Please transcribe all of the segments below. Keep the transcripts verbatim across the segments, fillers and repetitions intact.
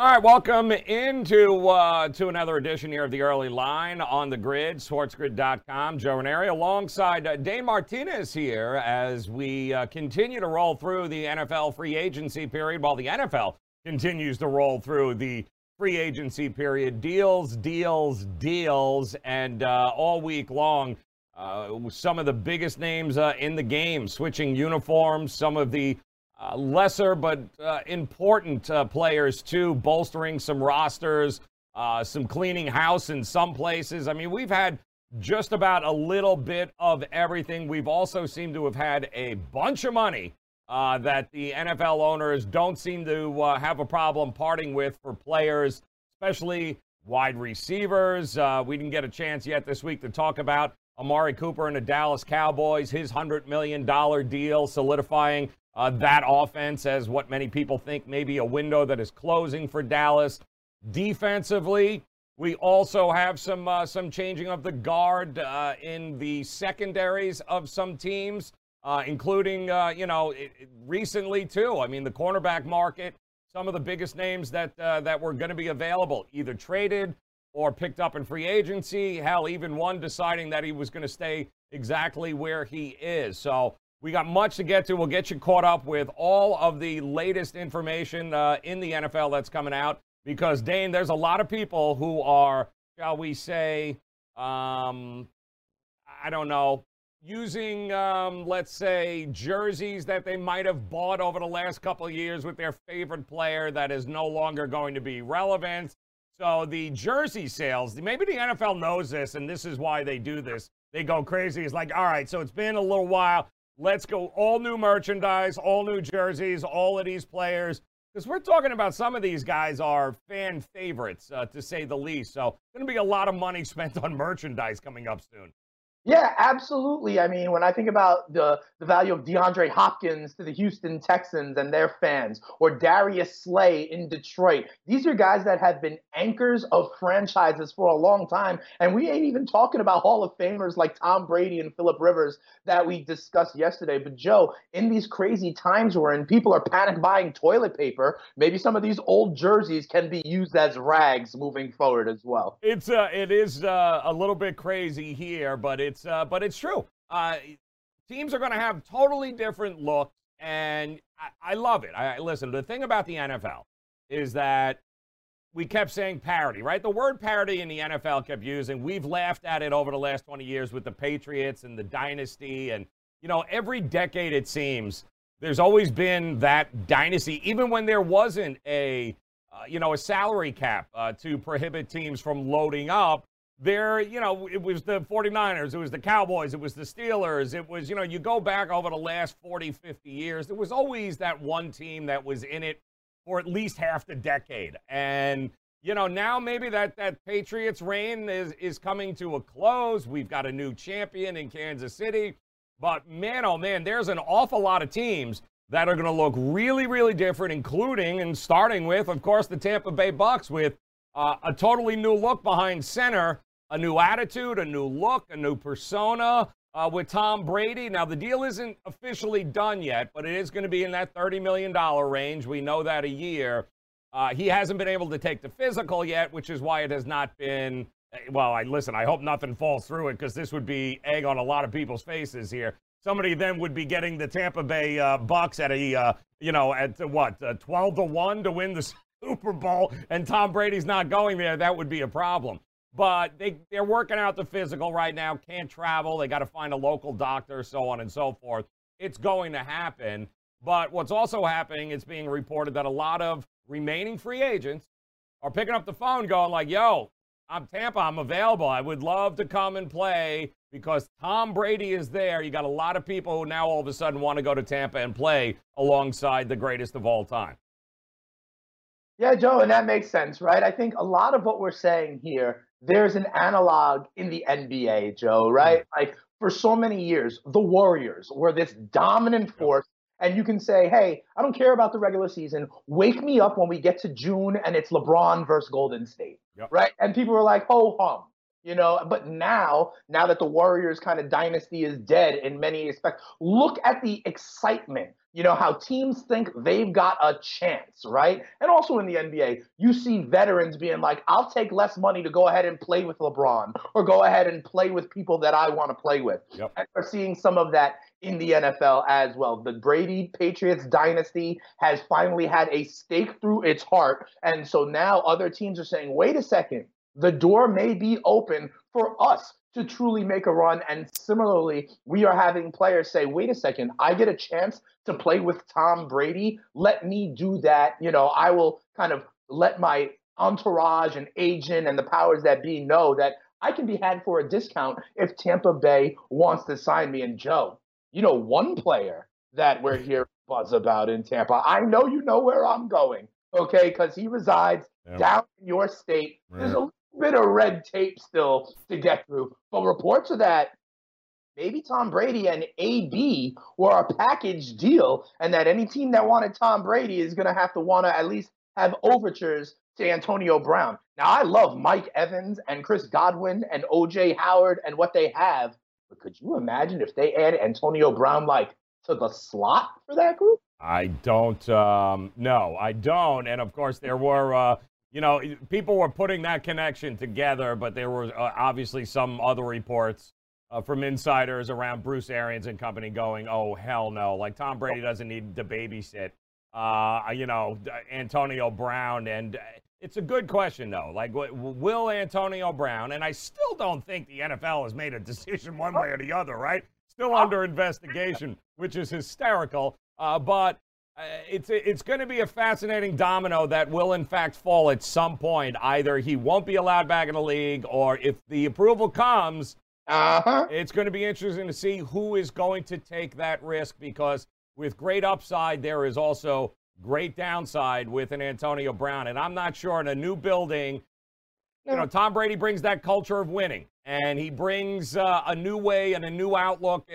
All right, welcome into uh, to another edition here of the Early Line on the Grid, sports grid dot com. Joe Ranieri alongside uh, Dane Martinez here as we uh, continue to roll through the N F L free agency period while the N F L continues to roll through the free agency period. Deals, deals, deals, and uh, all week long, uh, some of the biggest names uh, in the game switching uniforms, some of the Uh, lesser but uh, important uh, players, too, bolstering some rosters, uh, some cleaning house in some places. I mean, we've had just about a little bit of everything. We've also seemed to have had a bunch of money uh, that the N F L owners don't seem to uh, have a problem parting with for players, especially wide receivers. Uh, we didn't get a chance yet this week to talk about Amari Cooper and the Dallas Cowboys, his one hundred million dollars deal solidifying Uh, that offense as what many people think may be a window that is closing for Dallas. Defensively, we also have some uh, some changing of the guard uh, in the secondaries of some teams, uh, including, uh, you know, it, it recently, too. I mean, the cornerback market, some of the biggest names that, uh, that were going to be available, either traded or picked up in free agency. Hell, even one deciding that he was going to stay exactly where he is. So, we got much to get to. We'll get you caught up with all of the latest information uh, in the N F L that's coming out because, Dane, there's a lot of people who are, shall we say, um, I don't know, using, um, let's say, jerseys that they might have bought over the last couple of years with their favorite player that is no longer going to be relevant. So the jersey sales, maybe the N F L knows this, and this is why they do this. They go crazy. It's like, all right, so it's been a little while. Let's go all new merchandise, all new jerseys, all of these players. Because we're talking about some of these guys are fan favorites, uh, to say the least. So going to be a lot of money spent on merchandise coming up soon. Yeah, absolutely. I mean, when I think about the, the value of DeAndre Hopkins to the Houston Texans and their fans, or Darius Slay in Detroit, these are guys that have been anchors of franchises for a long time. And we ain't even talking about Hall of Famers like Tom Brady and Phillip Rivers that we discussed yesterday. But, Joe, in these crazy times we're in, people are panic buying toilet paper. Maybe some of these old jerseys can be used as rags moving forward as well. It's uh, it is uh, a little bit crazy here, but it's Uh, but it's true. Uh, teams are going to have totally different looks, and I, I love it. I, I listen, the thing about the N F L is that we kept saying parody, right? The word parody in the N F L kept using. We've laughed at it over the last twenty years with the Patriots and the dynasty. And, you know, every decade it seems there's always been that dynasty, even when there wasn't a, uh, you know, a salary cap uh, to prohibit teams from loading up. There, you know, it was the 49ers, it was the Cowboys, it was the Steelers, it was, you know, you go back over the last forty, fifty years, there was always that one team that was in it for at least half the decade. And, you know, now maybe that, that Patriots reign is, is coming to a close. We've got a new champion in Kansas City. But, man, oh, man, there's an awful lot of teams that are going to look really, really different, including and starting with, of course, the Tampa Bay Bucs with uh, a totally new look behind center. A new attitude, a new look, a new persona uh, with Tom Brady. Now, the deal isn't officially done yet, but it is going to be in that thirty million dollars range. We know that a year. Uh, he hasn't been able to take the physical yet, which is why it has not been – well, I listen, I hope nothing falls through it because this would be egg on a lot of people's faces here. Somebody then would be getting the Tampa Bay uh, Bucks at a, uh, you know, at what, uh, twelve to one to win the Super Bowl, and Tom Brady's not going there. That would be a problem. But they, they're working out the physical right now, can't travel. They got to find a local doctor, so on and so forth. It's going to happen. But what's also happening, it's being reported that a lot of remaining free agents are picking up the phone going like, yo, I'm Tampa, I'm available. I would love to come and play because Tom Brady is there. You got a lot of people who now all of a sudden want to go to Tampa and play alongside the greatest of all time. Yeah, Joe, and that makes sense, right? I think a lot of what we're saying here, there's an analog in the N B A, Joe, right? Like for so many years, the Warriors were this dominant force. And you can say, hey, I don't care about the regular season. Wake me up when we get to June and it's LeBron versus Golden State, yep. right? And people were like, ho hum, you know. But now, now that the Warriors kind of dynasty is dead in many respects, look at the excitement. You know, how teams think they've got a chance, right? And also in the N B A, you see veterans being like, I'll take less money to go ahead and play with LeBron or go ahead and play with people that I want to play with. Yep. And we're seeing some of that in the N F L as well. The Brady Patriots dynasty has finally had a stake through its heart. And so now other teams are saying, wait a second, the door may be open for us to truly make a run. And similarly, we are having players say, wait a second, I get a chance to play with Tom Brady. Let me do that. You know, I will kind of let my entourage and agent and the powers that be know that I can be had for a discount if Tampa Bay wants to sign me. And Joe, you know, one player that we're hearing buzz about in Tampa, I know you know where I'm going, okay, because he resides yeah. down in your state. Right. There's a bit of red tape still to get through, but reports of that maybe Tom Brady and A B were a package deal, and that any team that wanted Tom Brady is going to have to want to at least have overtures to Antonio Brown. Now, I love Mike Evans and Chris Godwin and O J. Howard and what they have, but could you imagine if they add Antonio Brown like to the slot for that group? I don't. Um, no, I don't. And of course, there were. Uh... You know, people were putting that connection together, but there were uh, obviously some other reports uh, from insiders around Bruce Arians and company going, oh, hell no. Like, Tom Brady doesn't need to babysit, uh, you know, Antonio Brown. And it's a good question, though. Like, w- will Antonio Brown, and I still don't think the N F L has made a decision one way or the other, right? Still under investigation, which is hysterical, uh, but... Uh, it's it's going to be a fascinating domino that will, in fact, fall at some point. Either he won't be allowed back in the league, or if the approval comes, uh-huh. it's going to be interesting to see who is going to take that risk, because with great upside, there is also great downside with an Antonio Brown. And I'm not sure in a new building, you know, Tom Brady brings that culture of winning, and he brings uh, a new way and a new outlook.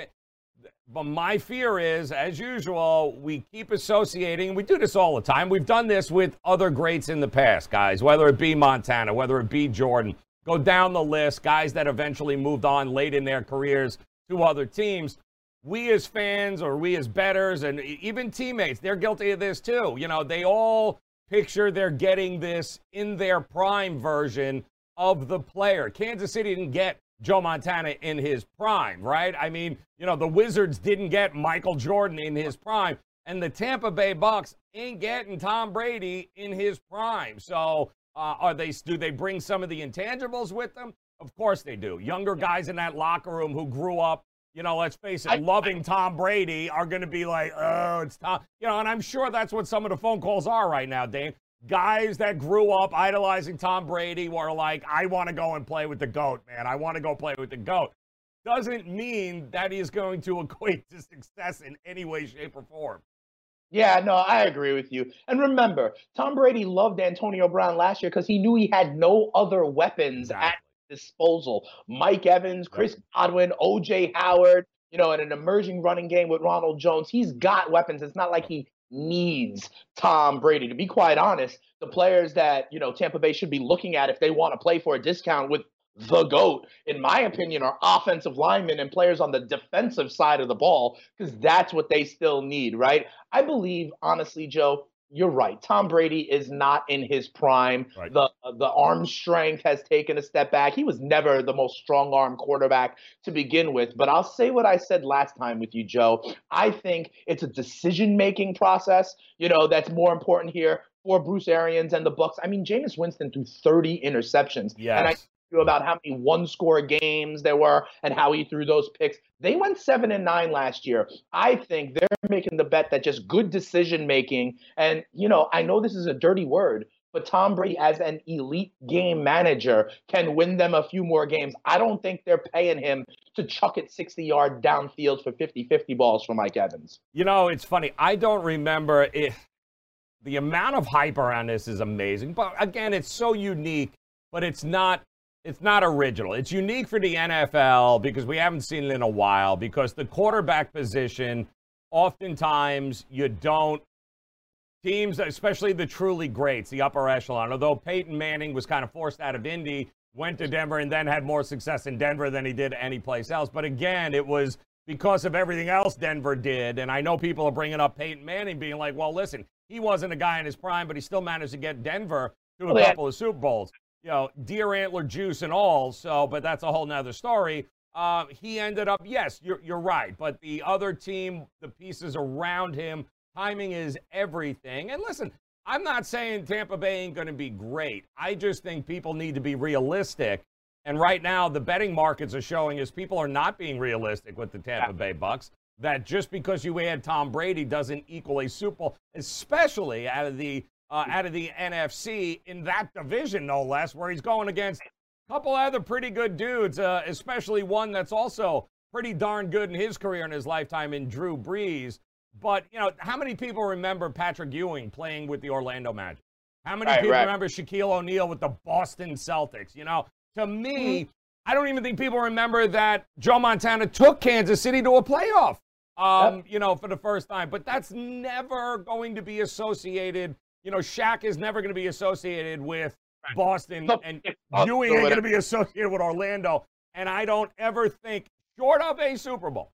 But my fear is, as usual, we keep associating, and we do this all the time. We've done this with other greats in the past, guys, whether it be Montana, whether it be Jordan. Go down the list, guys that eventually moved on late in their careers to other teams. We as fans, or we as bettors, and even teammates, they're guilty of this too. You know, they all picture they're getting this in their prime version of the player. Kansas City didn't get Joe Montana in his prime, right? I mean, you know, the Wizards didn't get Michael Jordan in his prime, and the Tampa Bay Bucks ain't getting Tom Brady in his prime. So uh, are they? Do they bring some of the intangibles with them? Of course they do. Younger guys in that locker room who grew up, you know, let's face it, I, loving I, Tom Brady are going to be like, oh, it's Tom. You know, and I'm sure that's what some of the phone calls are right now, Dane. Guys that grew up idolizing Tom Brady were like, I want to go and play with the GOAT, man. I want to go play with the GOAT. Doesn't mean that he's going to equate to success in any way, shape, or form. Yeah, no, I agree with you. And remember, Tom Brady loved Antonio Brown last year because he knew he had no other weapons exactly. at his disposal. Mike Evans, Chris Godwin, O J. Howard, you know, in an emerging running game with Ronald Jones. He's got weapons. It's not like he needs Tom Brady. To be quite honest, the players that, you know, Tampa Bay should be looking at if they want to play for a discount with the GOAT, in my opinion, are offensive linemen and players on the defensive side of the ball, because that's what they still need, right? I believe, honestly, Joe, you're right. Tom Brady is not in his prime. Right. The the arm strength has taken a step back. He was never the most strong-arm quarterback to begin with. But I'll say what I said last time with you, Joe. I think it's a decision-making process, you know, that's more important here for Bruce Arians and the Bucs. I mean, Jameis Winston threw thirty interceptions. Yes. And I knew about how many one-score games there were and how he threw those picks. They went seven and nine last year. I think they're making the bet that just good decision-making, and, you know, I know this is a dirty word, but Tom Brady as an elite game manager can win them a few more games. I don't think they're paying him to chuck it sixty-yard downfield for fifty-fifty balls for Mike Evans. You know, it's funny. I don't remember if the amount of hype around this is amazing, but, again, it's so unique, but it's not It's not original. It's unique for the N F L because we haven't seen it in a while, because the quarterback position, oftentimes you don't, teams, especially the truly greats, the upper echelon, although Peyton Manning was kind of forced out of Indy, went to Denver, and then had more success in Denver than he did anyplace else. But again, it was because of everything else Denver did. And I know people are bringing up Peyton Manning being like, well, listen, he wasn't a guy in his prime, but he still managed to get Denver to a couple of Super Bowls. You know, deer antler juice and all, so, but that's a whole nother story. Uh, he ended up, yes, you're, you're right, but the other team, the pieces around him, timing is everything. And listen, I'm not saying Tampa Bay ain't going to be great. I just think people need to be realistic. And right now, the betting markets are showing is people are not being realistic with the Tampa Bay Bucks, that just because you add Tom Brady doesn't equal a Super Bowl, especially out of the Uh, out of the N F C, in that division, no less, where he's going against a couple other pretty good dudes, uh, especially one that's also pretty darn good in his career in his lifetime in Drew Brees. But, you know, how many people remember Patrick Ewing playing with the Orlando Magic? How many right, people right. remember Shaquille O'Neal with the Boston Celtics? You know, to me, I don't even think people remember that Joe Montana took Kansas City to a playoff, um, yep. you know, for the first time. But that's never going to be associated. You know, Shaq is never going to be associated with Boston, and Ewing ain't going to be associated with Orlando. And I don't ever think, short of a Super Bowl,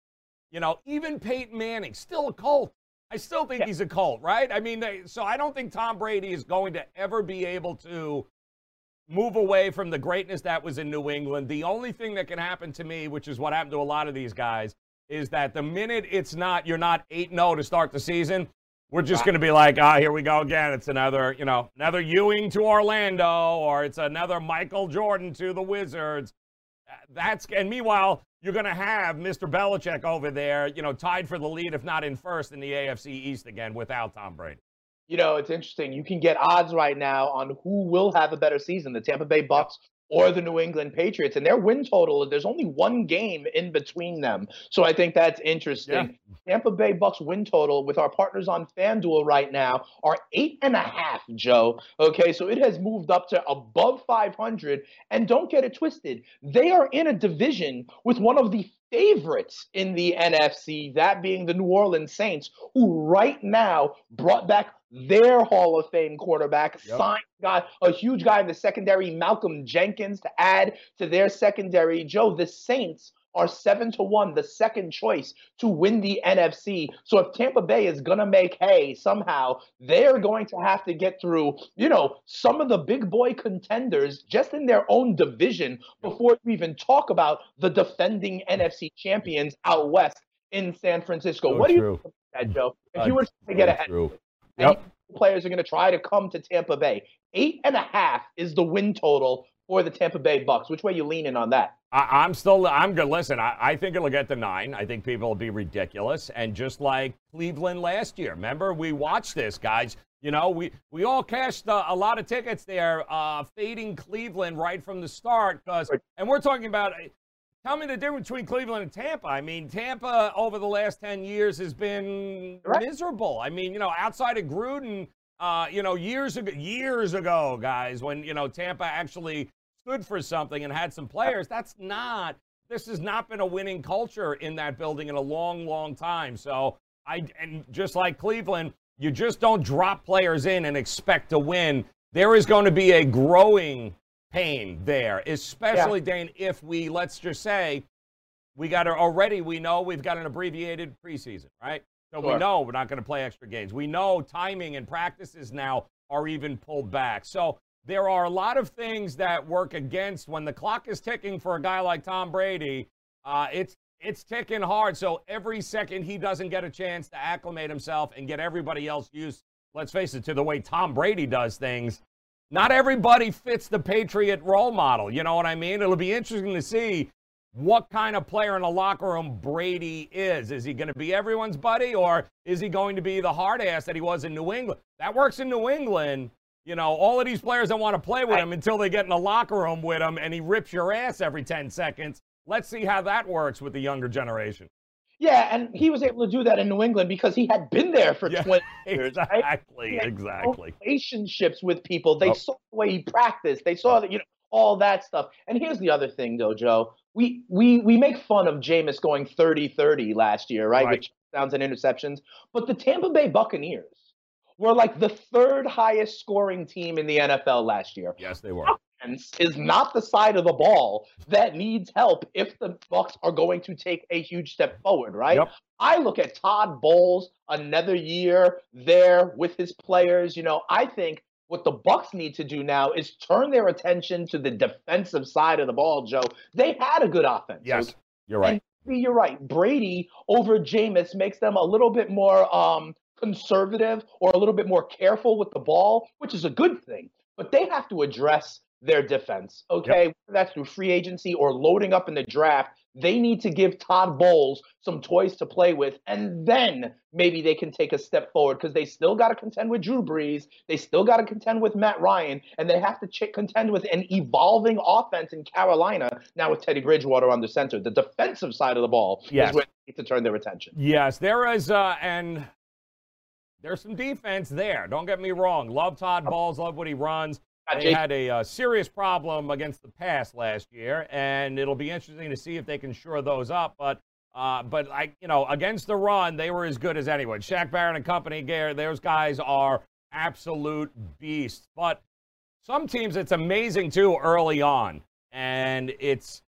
you know, even Peyton Manning, still a Colt. I still think yeah. he's a Colt, right? I mean, they, so I don't think Tom Brady is going to ever be able to move away from the greatness that was in New England. The only thing that can happen to me, which is what happened to a lot of these guys, is that the minute it's not, you're not eight and oh to start the season, we're just going to be like, ah, here we go again. It's another, you know, another Ewing to Orlando, or it's another Michael Jordan to the Wizards. That's, and meanwhile, you're going to have Mister Belichick over there, you know, tied for the lead, if not in first, in the A F C East again without Tom Brady. You know, it's interesting. You can get odds right now on who will have a better season, the Tampa Bay Bucks or the New England Patriots, and their win total, there's only one game in between them. So I think that's interesting. Yeah. Tampa Bay Bucks win total with our partners on FanDuel right now are eight and a half, Joe. Okay, so it has moved up to above five hundred, and don't get it twisted. They are in a division with one of the favorites in the N F C, that being the New Orleans Saints, who right now brought back their Hall of Fame quarterback, yep. signed got a huge guy in the secondary, Malcolm Jenkins, to add to their secondary. Joe, the Saints are seven to one, the second choice to win the N F C. So if Tampa Bay is going to make hay somehow, they're going to have to get through, you know, some of the big boy contenders just in their own division before you even talk about the defending N F C champions out west in San Francisco. So what do you think about that, Joe? If uh, you were to get so ahead, true. Yep. Players are going to try to come to Tampa Bay. Eight and a half is the win total for the Tampa Bay Bucks. Which way are you leaning on that? I, I'm still, I'm good. Listen, I, I think it'll get to nine. I think people will be ridiculous. And just like Cleveland last year, remember, we watched this, guys. You know, we, we all cashed a, a lot of tickets there, uh, fading Cleveland right from the start. Cause, and we're talking about, tell me the difference between Cleveland and Tampa. I mean, Tampa over the last ten years has been right. miserable. I mean, you know, outside of Gruden, uh, you know, years ago, years ago, guys, when, you know, Tampa actually stood for something and had some players, that's not, this has not been a winning culture in that building in a long, long time. So, I, and just like Cleveland, you just don't drop players in and expect to win. There is going to be a growing pain there, especially, yeah. Dane, if we, let's just say, we got to, already we know we've got an abbreviated preseason, right? So sure. we know we're not going to play extra games. We know timing and practices now are even pulled back. So there are a lot of things that work against when the clock is ticking for a guy like Tom Brady. Uh, it's it's ticking hard. So every second he doesn't get a chance to acclimate himself and get everybody else used, let's face it, to the way Tom Brady does things. Not everybody fits the Patriot role model. You know what I mean? It'll be interesting to see what kind of player in the locker room Brady is. Is he going to be everyone's buddy, or is he going to be the hard ass that he was in New England? That works in New England. You know, all of these players don't want to play with him until they get in the locker room with him and he rips your ass every ten seconds. Let's see how that works with the younger generation. Yeah, and he was able to do that in New England because he had been there for yeah, twenty years. Exactly, right? Exactly. Relationships with people. They oh. saw the way he practiced. They saw that, you know, all that stuff. And here's the other thing, though, Joe. We we we make fun of Jameis going thirty thirty last year, right? right. With touchdowns and interceptions. But the Tampa Bay Buccaneers were like the third highest scoring team in the N F L last year. Yes, they were. Offense is not the side of the ball that needs help if the Bucs are going to take a huge step forward, right? Yep. I look at Todd Bowles another year there with his players. You know, I think what the Bucs need to do now is turn their attention to the defensive side of the ball, Joe. They had a good offense. Yes, you're right. And you're right. Brady over Jameis makes them a little bit more um, conservative or a little bit more careful with the ball, which is a good thing. But they have to address their defense, okay? Yep. Whether that's through free agency or loading up in the draft, they need to give Todd Bowles some toys to play with, and then maybe they can take a step forward because they still got to contend with Drew Brees. They still got to contend with Matt Ryan, and they have to ch- contend with an evolving offense in Carolina now with Teddy Bridgewater on the center. The defensive side of the ball yes. is where they need to turn their attention. Yes, there is uh, – and there's some defense there. Don't get me wrong. Love Todd Bowles. Love what he runs. They had a uh, serious problem against the pass last year, and it'll be interesting to see if they can shore those up. But, uh, but I, you know, against the run, they were as good as anyone. Shaq Barrett and company, those guys are absolute beasts. But some teams, it's amazing, too, early on. And it's,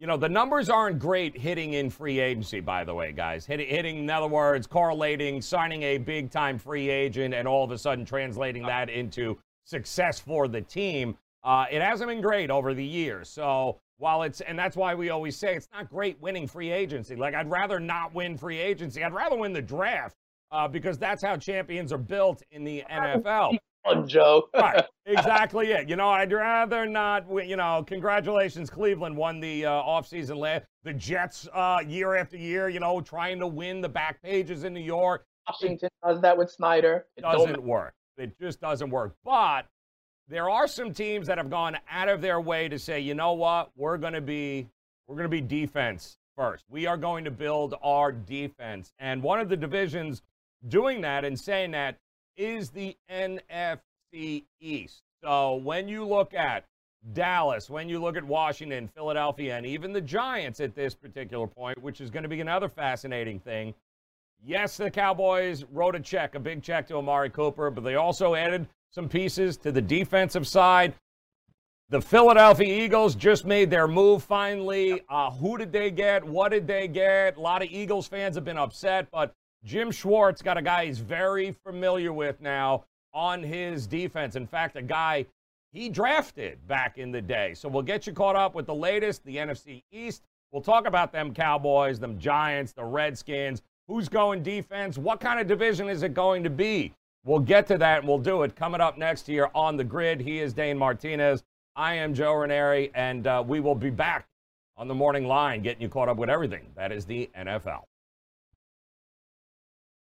you know, the numbers aren't great hitting in free agency, by the way, guys. Hit, hitting, in other words, correlating, signing a big-time free agent, and all of a sudden translating that into success for the team. Uh, it hasn't been great over the years. So while it's, and that's why we always say it's not great winning free agency. Like, I'd rather not win free agency. I'd rather win the draft uh, because that's how champions are built in the N F L. Fun, Joe. Right, exactly it. You know, I'd rather not, win, you know, congratulations, Cleveland won the uh, offseason last. The Jets uh, year after year, you know, trying to win the back pages in New York. Washington does that with Snyder. It doesn't work. It just doesn't work. But there are some teams that have gone out of their way to say, you know what, we're going to be we're going to be defense first. We are going to build our defense. And one of the divisions doing that and saying that is the N F C East. So when you look at Dallas, when you look at Washington, Philadelphia, and even the Giants at this particular point, which is going to be another fascinating thing. Yes, the Cowboys wrote a check, a big check to Amari Cooper, but they also added some pieces to the defensive side. The Philadelphia Eagles just made their move finally. Uh, who did they get? What did they get? A lot of Eagles fans have been upset, but Jim Schwartz got a guy he's very familiar with now on his defense. In fact, a guy he drafted back in the day. So we'll get you caught up with the latest, the N F C East. We'll talk about them Cowboys, them Giants, the Redskins. Who's going defense? What kind of division is it going to be? We'll get to that, and we'll do it. Coming up next here on The Grid, he is Dane Martinez. I am Joe Ranieri, and uh, we will be back on The Morning Line, getting you caught up with everything. That is the N F L.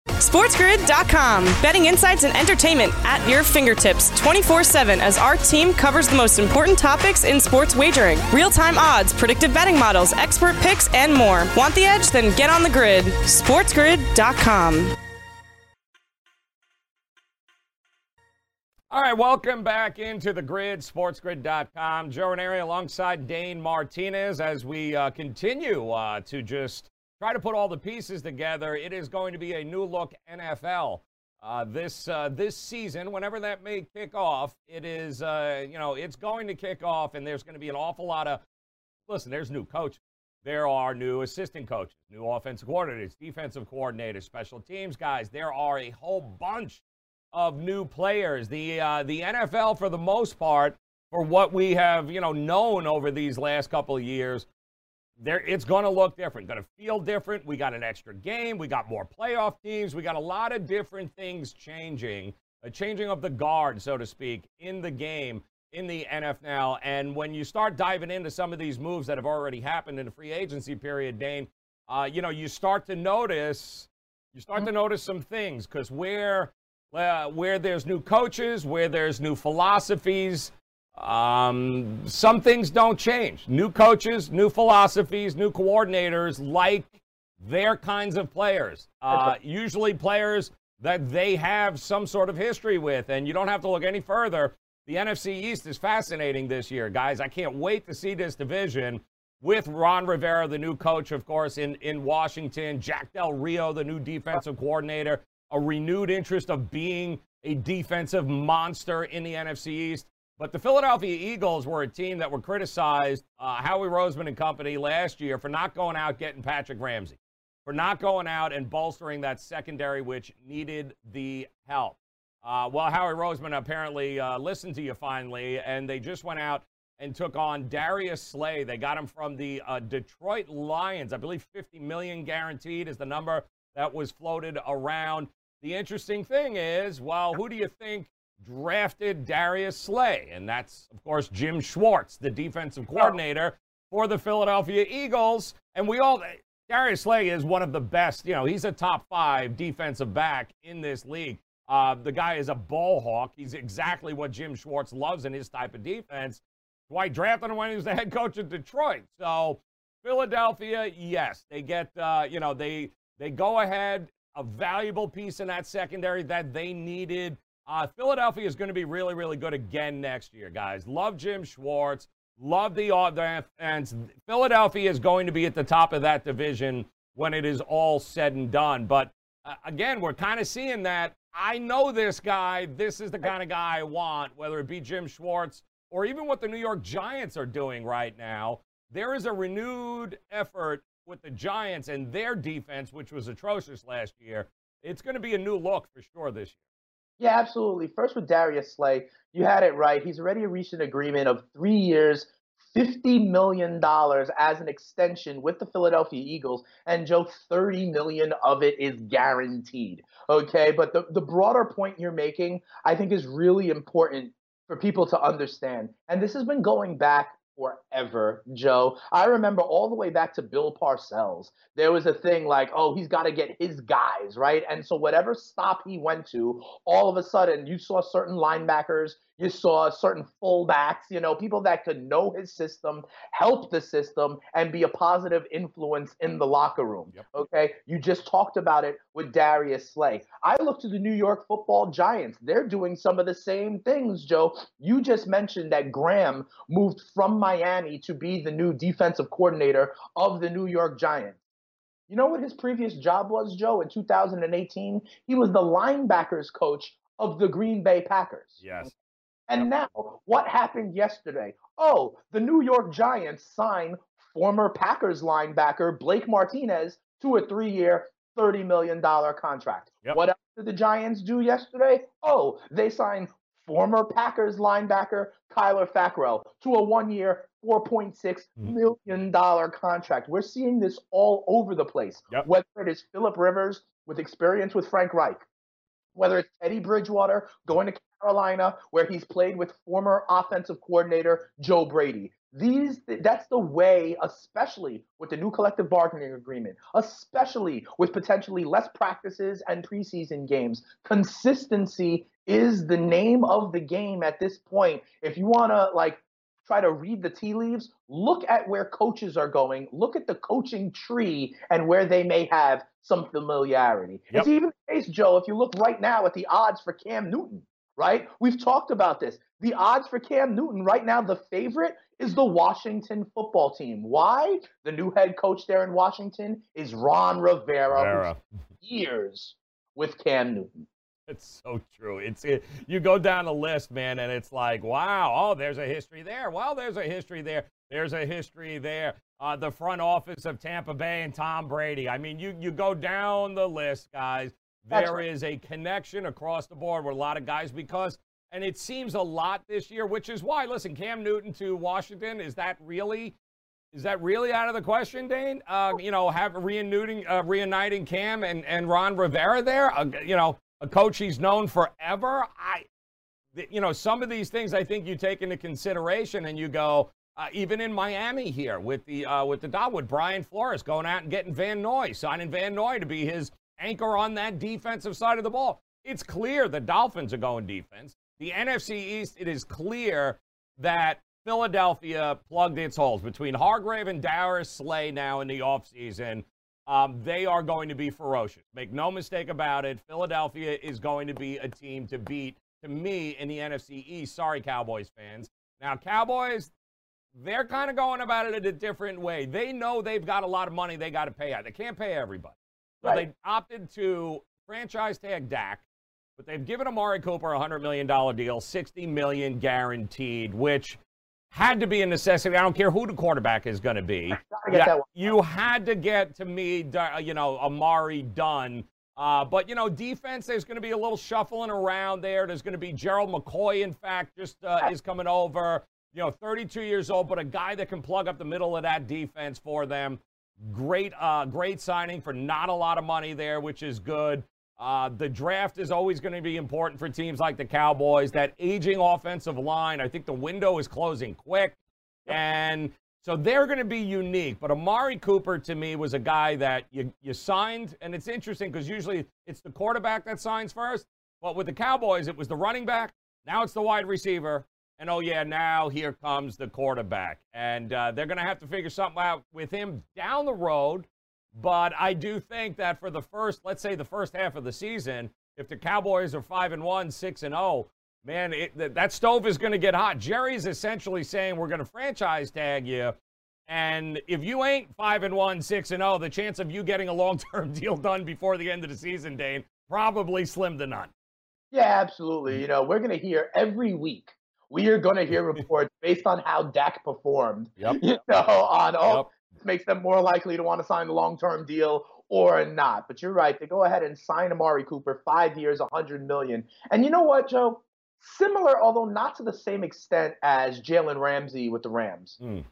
SportsGrid dot com. Betting insights and entertainment at your fingertips twenty-four seven as our team covers the most important topics in sports wagering. Real-time odds, predictive betting models, expert picks, and more. Want the edge? Then get on the grid. SportsGrid dot com. All right, welcome back into The Grid, SportsGrid dot com. Joe Ranieri alongside Dane Martinez as we uh, continue uh, to just try to put all the pieces together. It is going to be a new look N F L uh, this uh, this season. Whenever that may kick off, it is uh, you know it's going to kick off, and there's going to be an awful lot of listen. There's new coaches, there are new assistant coaches, new offensive coordinators, defensive coordinators, special teams guys. There are a whole bunch of new players. The uh, the N F L, for the most part, for what we have you know known over these last couple of years. There, it's going to look different, going to feel different. We got an extra game. We got more playoff teams. We got a lot of different things changing, a changing of the guard, so to speak, in the game, in the N F L. And when you start diving into some of these moves that have already happened in the free agency period, Dane, uh, you know, you start to notice, you start mm-hmm. to notice some things because where, uh, where there's new coaches, where there's new philosophies, Um, some things don't change. New coaches, new philosophies, new coordinators like their kinds of players. Uh, usually players that they have some sort of history with. And you don't have to look any further The N F C East is fascinating this year, guys. I can't wait to see this division with Ron Rivera, the new coach, of course, in, in Washington, Jack Del Rio, the new defensive coordinator, a renewed interest of being a defensive monster in the N F C East. But the Philadelphia Eagles were a team that were criticized, uh, Howie Roseman and company, last year for not going out getting Patrick Ramsey, for not going out and bolstering that secondary, which needed the help. Uh, well, Howie Roseman apparently uh, listened to you finally, and they just went out and took on Darius Slay. They got him from the uh, Detroit Lions. I believe fifty million dollars guaranteed is the number that was floated around. The interesting thing is, well, who do you think drafted Darius Slay? And that's, of course, Jim Schwartz, the defensive coordinator for the Philadelphia Eagles. And we all, Darius Slay is one of the best, you know, he's a top five defensive back in this league. Uh, the guy is a ball hawk. He's exactly what Jim Schwartz loves in his type of defense. Why drafted him when he was the head coach of Detroit? So Philadelphia, yes, they get, uh, you know, they, they go ahead, a valuable piece in that secondary that they needed. Uh, Philadelphia is going to be really, really good again next year, guys. Love Jim Schwartz. Love the offense. Philadelphia is going to be at the top of that division when it is all said and done. But, uh, again, we're kind of seeing that. I know this guy. This is the kind of guy I want, whether it be Jim Schwartz or even what the New York Giants are doing right now. There is a renewed effort with the Giants and their defense, which was atrocious last year. It's going to be a new look for sure this year. Yeah, absolutely. First with Darius Slay, you had it right. He's already reached an agreement of three years, fifty million dollars as an extension with the Philadelphia Eagles, and Joe, thirty million dollars of it is guaranteed. Okay, but the, the broader point you're making, I think, is really important for people to understand. And this has been going back forever, Joe. I remember all the way back to Bill Parcells. There was a thing like, oh, he's got to get his guys, right? And so whatever stop he went to, all of a sudden you saw certain linebackers, you saw certain fullbacks, you know, people that could know his system, help the system, and be a positive influence in the locker room, yep. Okay? You just talked about it with Darius Slay. I look to the New York football Giants. They're doing some of the same things, Joe. You just mentioned that Graham moved from Miami to be the new defensive coordinator of the New York Giants. You know what his previous job was, Joe, in two thousand eighteen? He was the linebackers coach of the Green Bay Packers. Yes. And now, what happened yesterday? Oh, the New York Giants signed former Packers linebacker Blake Martinez to a three-year, thirty million dollars contract. Yep. What else did the Giants do yesterday? Oh, they signed former Packers linebacker Kyler Fackrell to a one-year, four point six million dollars contract. We're seeing this all over the place, yep. Whether it is Phillip Rivers with experience with Frank Reich, whether it's Teddy Bridgewater going to Carolina, where he's played with former offensive coordinator Joe Brady. These, that's the way, especially with the new collective bargaining agreement, especially with potentially less practices and preseason games. Consistency is the name of the game at this point. If you want to, like, try to read the tea leaves, look at where coaches are going, look at the coaching tree and where they may have some familiarity. Yep. It's even the case, Joe, if you look right now at the odds for Cam Newton, right? We've talked about this. The odds for Cam Newton right now, the favorite is the Washington football team. Why? The new head coach there in Washington is Ron Rivera, Rivera. Who's years with Cam Newton. It's so true. It's it, you go down the list, man, and it's like, wow, oh, there's a history there. Well, there's a history there. There's a history there. Uh, the front office of Tampa Bay and Tom Brady. I mean, you, you go down the list, guys. There is a connection across the board with a lot of guys because, and it seems a lot this year, which is why, listen, Cam Newton to Washington, is that really, is that really out of the question, Dane? Uh, you know, have reuniting, uh, reuniting Cam and, and Ron Rivera there, uh, you know, a coach he's known forever. I, you know, some of these things I think you take into consideration, and you go, uh, even in Miami here with the uh, with the dot with Brian Flores going out and getting Van Noy, signing Van Noy to be his anchor on that defensive side of the ball. It's clear the Dolphins are going defense. The N F C East, it is clear that Philadelphia plugged its holes between Hargrave and Darius Slay now in the offseason. Um, they are going to be ferocious. Make no mistake about it. Philadelphia is going to be a team to beat to me in the N F C East. Sorry, Cowboys fans. Now, Cowboys, they're kind of going about it a different way. They know they've got a lot of money they got to pay out. They can't pay everybody. So right. They opted to franchise tag Dak, but they've given Amari Cooper a one hundred million dollars deal, sixty million dollars guaranteed, which had to be a necessity. I don't care who the quarterback is going to be. Yeah, you had to get, to me, you know, Amari done. Uh, but, you know, defense, there's going to be a little shuffling around there. There's going to be Gerald McCoy, in fact, just uh, is coming over. You know, thirty-two years old, but a guy that can plug up the middle of that defense for them. Great, uh, great signing for not a lot of money there, which is good. Uh, the draft is always going to be important for teams like the Cowboys. That aging offensive line, I think the window is closing quick. And so they're going to be unique. But Amari Cooper, to me, was a guy that you, you signed. And it's interesting because usually it's the quarterback that signs first. But with the Cowboys, it was the running back. Now it's the wide receiver. And, oh, yeah, now here comes the quarterback. And uh, they're going to have to figure something out with him down the road. But I do think that for the first, let's say the first half of the season, if the Cowboys are five and one, six and oh, man, it, that stove is going to get hot. Jerry's essentially saying we're going to franchise tag you. And if you ain't five and one, six and oh, the chance of you getting a long-term deal done before the end of the season, Dane, probably slim to none. Yeah, absolutely. You know, we're going to hear every week. We are going to hear reports based on how Dak performed. Yep. You know, on oh, yep. This makes them more likely to want to sign a long-term deal or not. But you're right. They go ahead and sign Amari Cooper, five years, one hundred million dollars. And you know what, Joe? Similar, although not to the same extent as Jalen Ramsey with the Rams. Mm.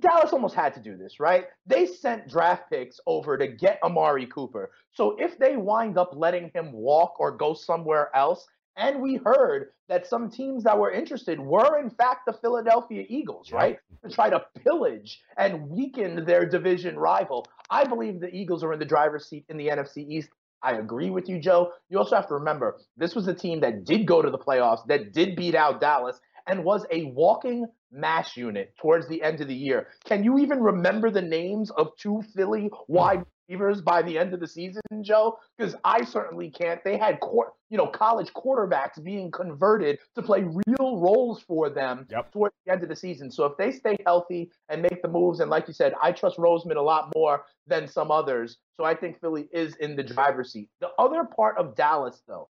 Dallas almost had to do this, right? They sent draft picks over to get Amari Cooper. So if they wind up letting him walk or go somewhere else, and we heard that some teams that were interested were, in fact, the Philadelphia Eagles, right? To try to pillage and weaken their division rival. I believe the Eagles are in the driver's seat in the N F C East. I agree with you, Joe. You also have to remember, this was a team that did go to the playoffs, that did beat out Dallas, and was a walking mash unit towards the end of the year. Can you even remember the names of two Philly wide receivers by the end of the season, Joe? Because I certainly can't. They had court, you know, college quarterbacks being converted to play real roles for them yep. towards the end of the season. So if they stay healthy and make the moves, and like you said, I trust Roseman a lot more than some others. So I think Philly is in the driver's seat. The other part of Dallas, though,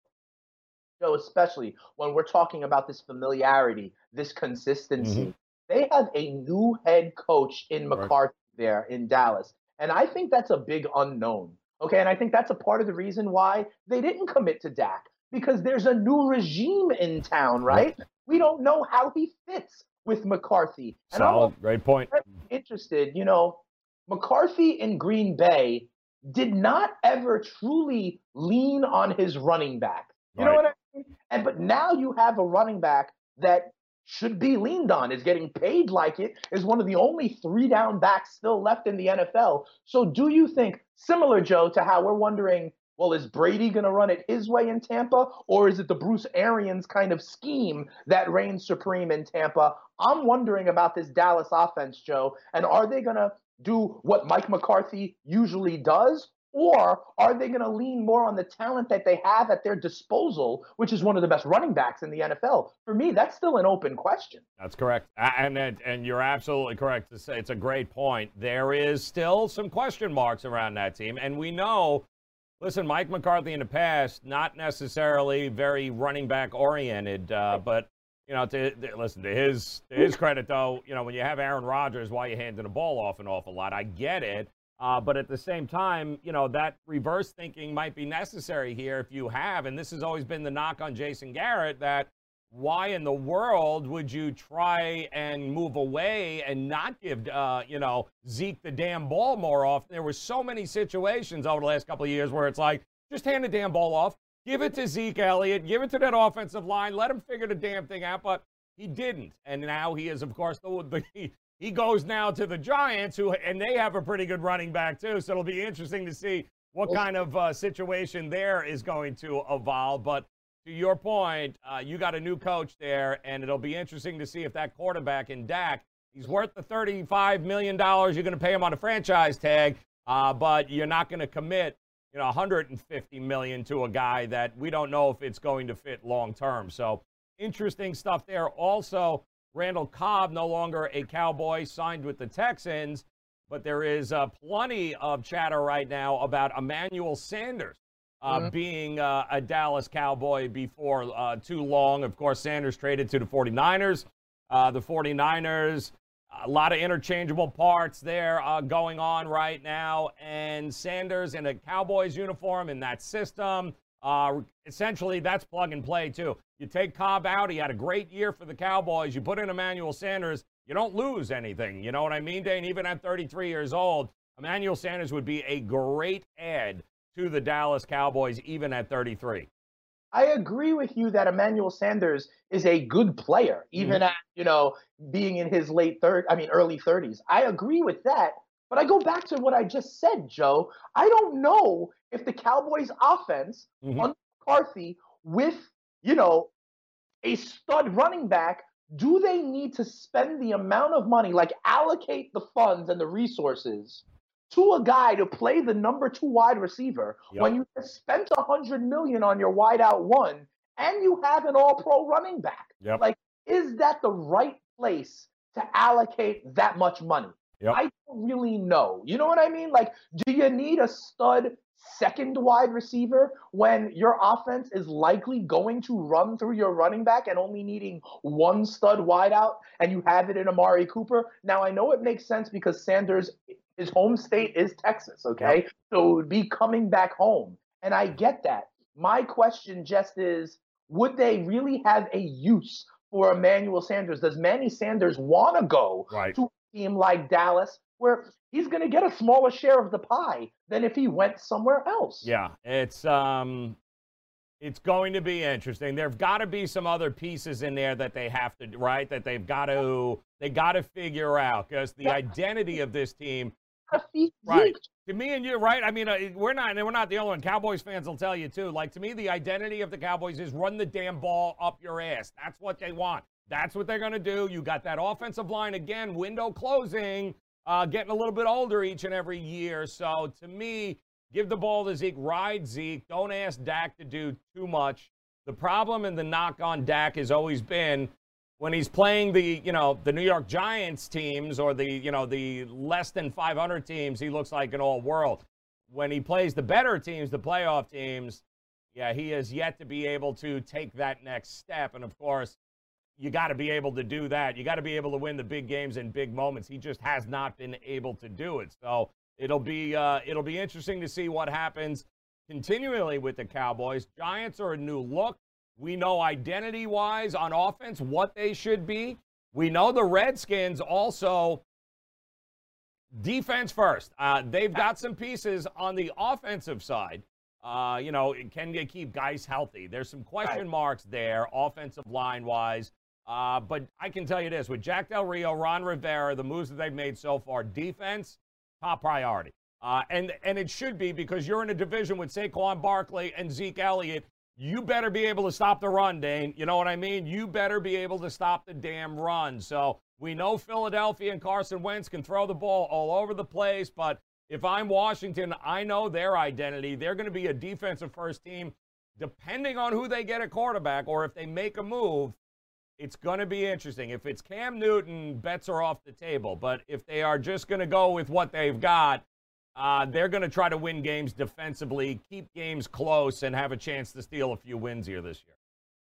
Joe, especially when we're talking about this familiarity, this consistency, mm-hmm. They have a new head coach in McCarthy there in Dallas. And I think that's a big unknown, okay? And I think that's a part of the reason why they didn't commit to Dak, because there's a new regime in town, right? We don't know how he fits with McCarthy. And solid, great point. I'm interested, you know, McCarthy in Green Bay did not ever truly lean on his running back. You right. know what I mean? And, but now you have a running back that should be leaned on, is getting paid like it, is one of the only three-down backs still left in the N F L. So do you think, similar, Joe, to how we're wondering, well, is Brady going to run it his way in Tampa, or is it the Bruce Arians kind of scheme that reigns supreme in Tampa? I'm wondering about this Dallas offense, Joe, and are they going to do what Mike McCarthy usually does? Or are they going to lean more on the talent that they have at their disposal, which is one of the best running backs in the N F L? For me, that's still an open question. That's correct. And, and, and you're absolutely correct to say it's a great point. There is still some question marks around that team. And we know, listen, Mike McCarthy in the past, not necessarily very running back oriented, uh, but, you know, to, to, listen, to his, to his credit, though, you know, when you have Aaron Rodgers, why are you handing the ball off an awful lot? I get it. Uh, but at the same time, you know, that reverse thinking might be necessary here if you have, and this has always been the knock on Jason Garrett, that why in the world would you try and move away and not give, uh, you know, Zeke the damn ball more often? There were so many situations over the last couple of years where it's like, just hand the damn ball off, give it to Zeke Elliott, give it to that offensive line, let him figure the damn thing out, but he didn't. And now he is, of course, the... the He goes now to the Giants, who and they have a pretty good running back, too. So it'll be interesting to see what kind of uh, situation there is going to evolve. But to your point, uh, you got a new coach there, and it'll be interesting to see if that quarterback in Dak, he's worth the thirty-five million dollars you're going to pay him on a franchise tag, uh, but you're not going to commit you know, one hundred fifty million dollars to a guy that we don't know if it's going to fit long term. So interesting stuff there. Also, Randall Cobb, no longer a Cowboy, signed with the Texans, but there is uh, plenty of chatter right now about Emmanuel Sanders uh, mm-hmm. being uh, a Dallas Cowboy before uh, too long. Of course, Sanders traded to the 49ers. Uh, the 49ers, a lot of interchangeable parts there uh, going on right now. And Sanders in a Cowboys uniform in that system, uh, essentially that's plug and play too. You take Cobb out, he had a great year for the Cowboys. You put in Emmanuel Sanders, you don't lose anything. You know what I mean, Dane? Even at thirty-three years old, Emmanuel Sanders would be a great add to the Dallas Cowboys even at thirty-three. I agree with you that Emmanuel Sanders is a good player, even mm. at, you know, being in his late third, I mean, early thirties. I agree with that, but I go back to what I just said, Joe. I don't know if the Cowboys' offense mm-hmm. under McCarthy with, you know, a stud running back, do they need to spend the amount of money, like allocate the funds and the resources to a guy to play the number two wide receiver yep. when you spent one hundred million dollars on your wideout one and you have an all-pro running back? Yep. Like, is that the right place to allocate that much money? Yep. I don't really know. You know what I mean? Like, do you need a stud second wide receiver when your offense is likely going to run through your running back and only needing one stud wideout and you have it in Amari Cooper? Now, I know it makes sense because Sanders – his home state is Texas, okay? Yep. So it would be coming back home. And I get that. My question just is, would they really have a use for Emmanuel Sanders? Does Manny Sanders want to go right. to a team like Dallas where he's going to get a smaller share of the pie than if he went somewhere else? Yeah, it's, um, it's going to be interesting. There have got to be some other pieces in there that they have to, right, that they've got to, they got to figure out, because the yeah. identity of this team, right, to me and you, right? I mean, uh, we're not, and we're not the only one. Cowboys fans will tell you too. Like, to me, the identity of the Cowboys is run the damn ball up your ass. That's what they want. That's what they're going to do. You got that offensive line again, window closing, uh, getting a little bit older each and every year. So to me, give the ball to Zeke, ride Zeke. Don't ask Dak to do too much. The problem and the knock on Dak has always been, when he's playing the, you know, the New York Giants teams or the, you know, the less than five hundred teams, he looks like an all-world. When he plays the better teams, the playoff teams, yeah, he has yet to be able to take that next step. And, of course, you got to be able to do that. You got to be able to win the big games and big moments. He just has not been able to do it. So it'll be, uh, it'll be interesting to see what happens continually with the Cowboys. Giants are a new look. We know identity-wise on offense what they should be. We know the Redskins also defense first. Uh, they've got some pieces on the offensive side. Uh, you know, can they keep guys healthy? There's some question marks there offensive line-wise. Uh, but I can tell you this. With Jack Del Rio, Ron Rivera, the moves that they've made so far, defense, top priority. Uh, and, and it should be, because you're in a division with Saquon Barkley and Zeke Elliott. You better be able to stop the run, Dane. You know what I mean? You better be able to stop the damn run. So we know Philadelphia and Carson Wentz can throw the ball all over the place, but if I'm Washington, I know their identity. They're going to be a defensive first team. Depending on who they get at quarterback or if they make a move, it's going to be interesting. If it's Cam Newton, bets are off the table. But if they are just going to go with what they've got, Uh, they're going to try to win games defensively, keep games close, and have a chance to steal a few wins here this year.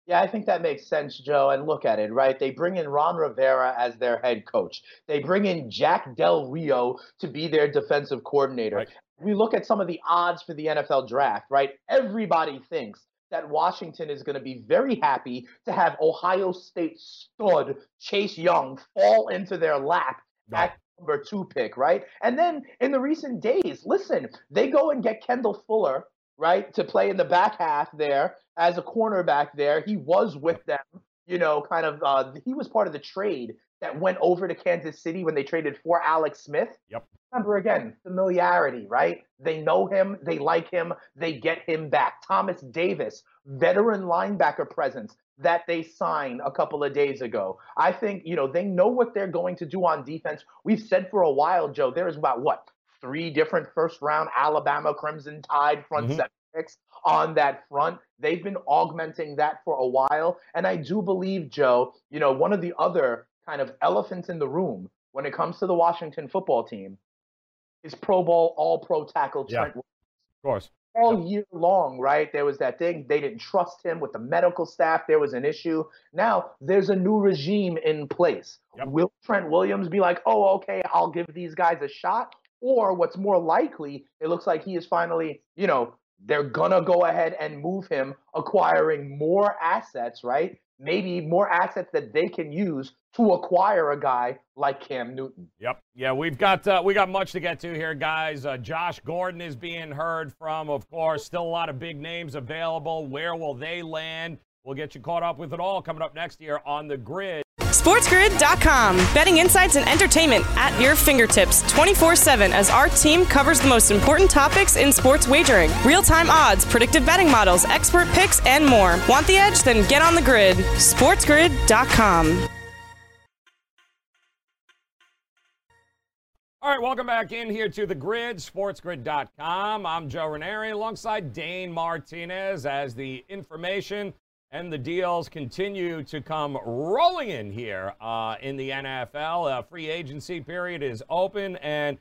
Yeah, I think that makes sense, Joe, and look at it, right? They bring in Ron Rivera as their head coach. They bring in Jack Del Rio to be their defensive coordinator. Right. We look at some of the odds for the N F L draft, right? Everybody thinks that Washington is going to be very happy to have Ohio State stud Chase Young fall into their lap right. at number two pick, right? And then in the recent days, listen, they go and get Kendall Fuller, right, to play in the back half there as a cornerback there. He was with them, you know, kind of, uh, he was part of the trade that went over to Kansas City when they traded for Alex Smith. Yep. Remember, again, familiarity, right? They know him. They like him. They get him back. Thomas Davis, veteran linebacker presence that they signed a couple of days ago. I think, you know, they know what they're going to do on defense. We've said for a while, Joe, there is about, what, three different first-round Alabama Crimson Tide front mm-hmm. seven picks on that front. They've been augmenting that for a while. And I do believe, Joe, you know, one of the other kind of elephants in the room when it comes to the Washington football team is Pro Bowl, all-pro tackle Trent Williams. Of course. All year long, right? There was that thing. They didn't trust him with the medical staff. There was an issue. Now there's a new regime in place. Yep. Will Trent Williams be like, oh, okay, I'll give these guys a shot? Or what's more likely, it looks like he is finally, you know, they're going to go ahead and move him, acquiring more assets, right? Maybe more assets that they can use to acquire a guy like Cam Newton. Yep. Yeah, we've got uh, we got much to get to here, guys. Uh, Josh Gordon is being heard from, of course. Still a lot of big names available. Where will they land? We'll get you caught up with it all coming up next year on The Grid. SportsGrid dot com. Betting insights and entertainment at your fingertips twenty-four seven as our team covers the most important topics in sports wagering. Real-time odds, predictive betting models, expert picks, and more. Want the edge? Then get on the grid. SportsGrid dot com. All right, welcome back in here to The Grid, SportsGrid dot com. I'm Joe Ranieri alongside Dane Martinez as the information and the deals continue to come rolling in here uh, in the N F L. Uh, free agency period is open, and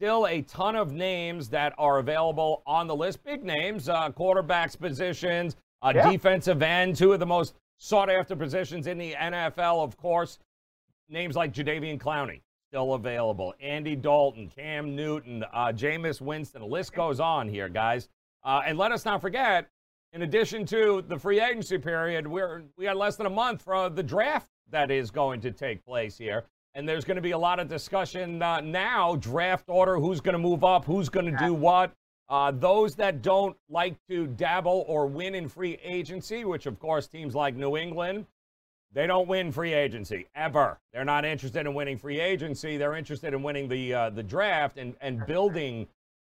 still a ton of names that are available on the list. Big names, uh, quarterbacks positions, uh, yeah. defensive end, two of the most sought-after positions in the N F L, of course. Names like Jadeveon Clowney, still available. Andy Dalton, Cam Newton, uh, Jameis Winston. The list goes on here, guys. Uh, and let us not forget, in addition to the free agency period, we're, we got less than a month for the draft that is going to take place here. And there's going to be a lot of discussion uh, now, draft order, who's going to move up, who's going to do what. Uh, those that don't like to dabble or win in free agency, which, of course, teams like New England, they don't win free agency ever. They're not interested in winning free agency. They're interested in winning the, uh, the draft and, and building